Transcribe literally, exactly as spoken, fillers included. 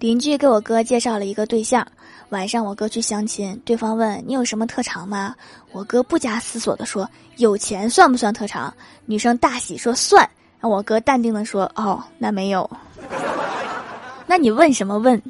邻居给我哥介绍了一个对象，晚上我哥去相亲，对方问你有什么特长吗？我哥不假思索地说有钱算不算特长？女生大喜说算，让我哥淡定地说哦那没有。那你问什么问？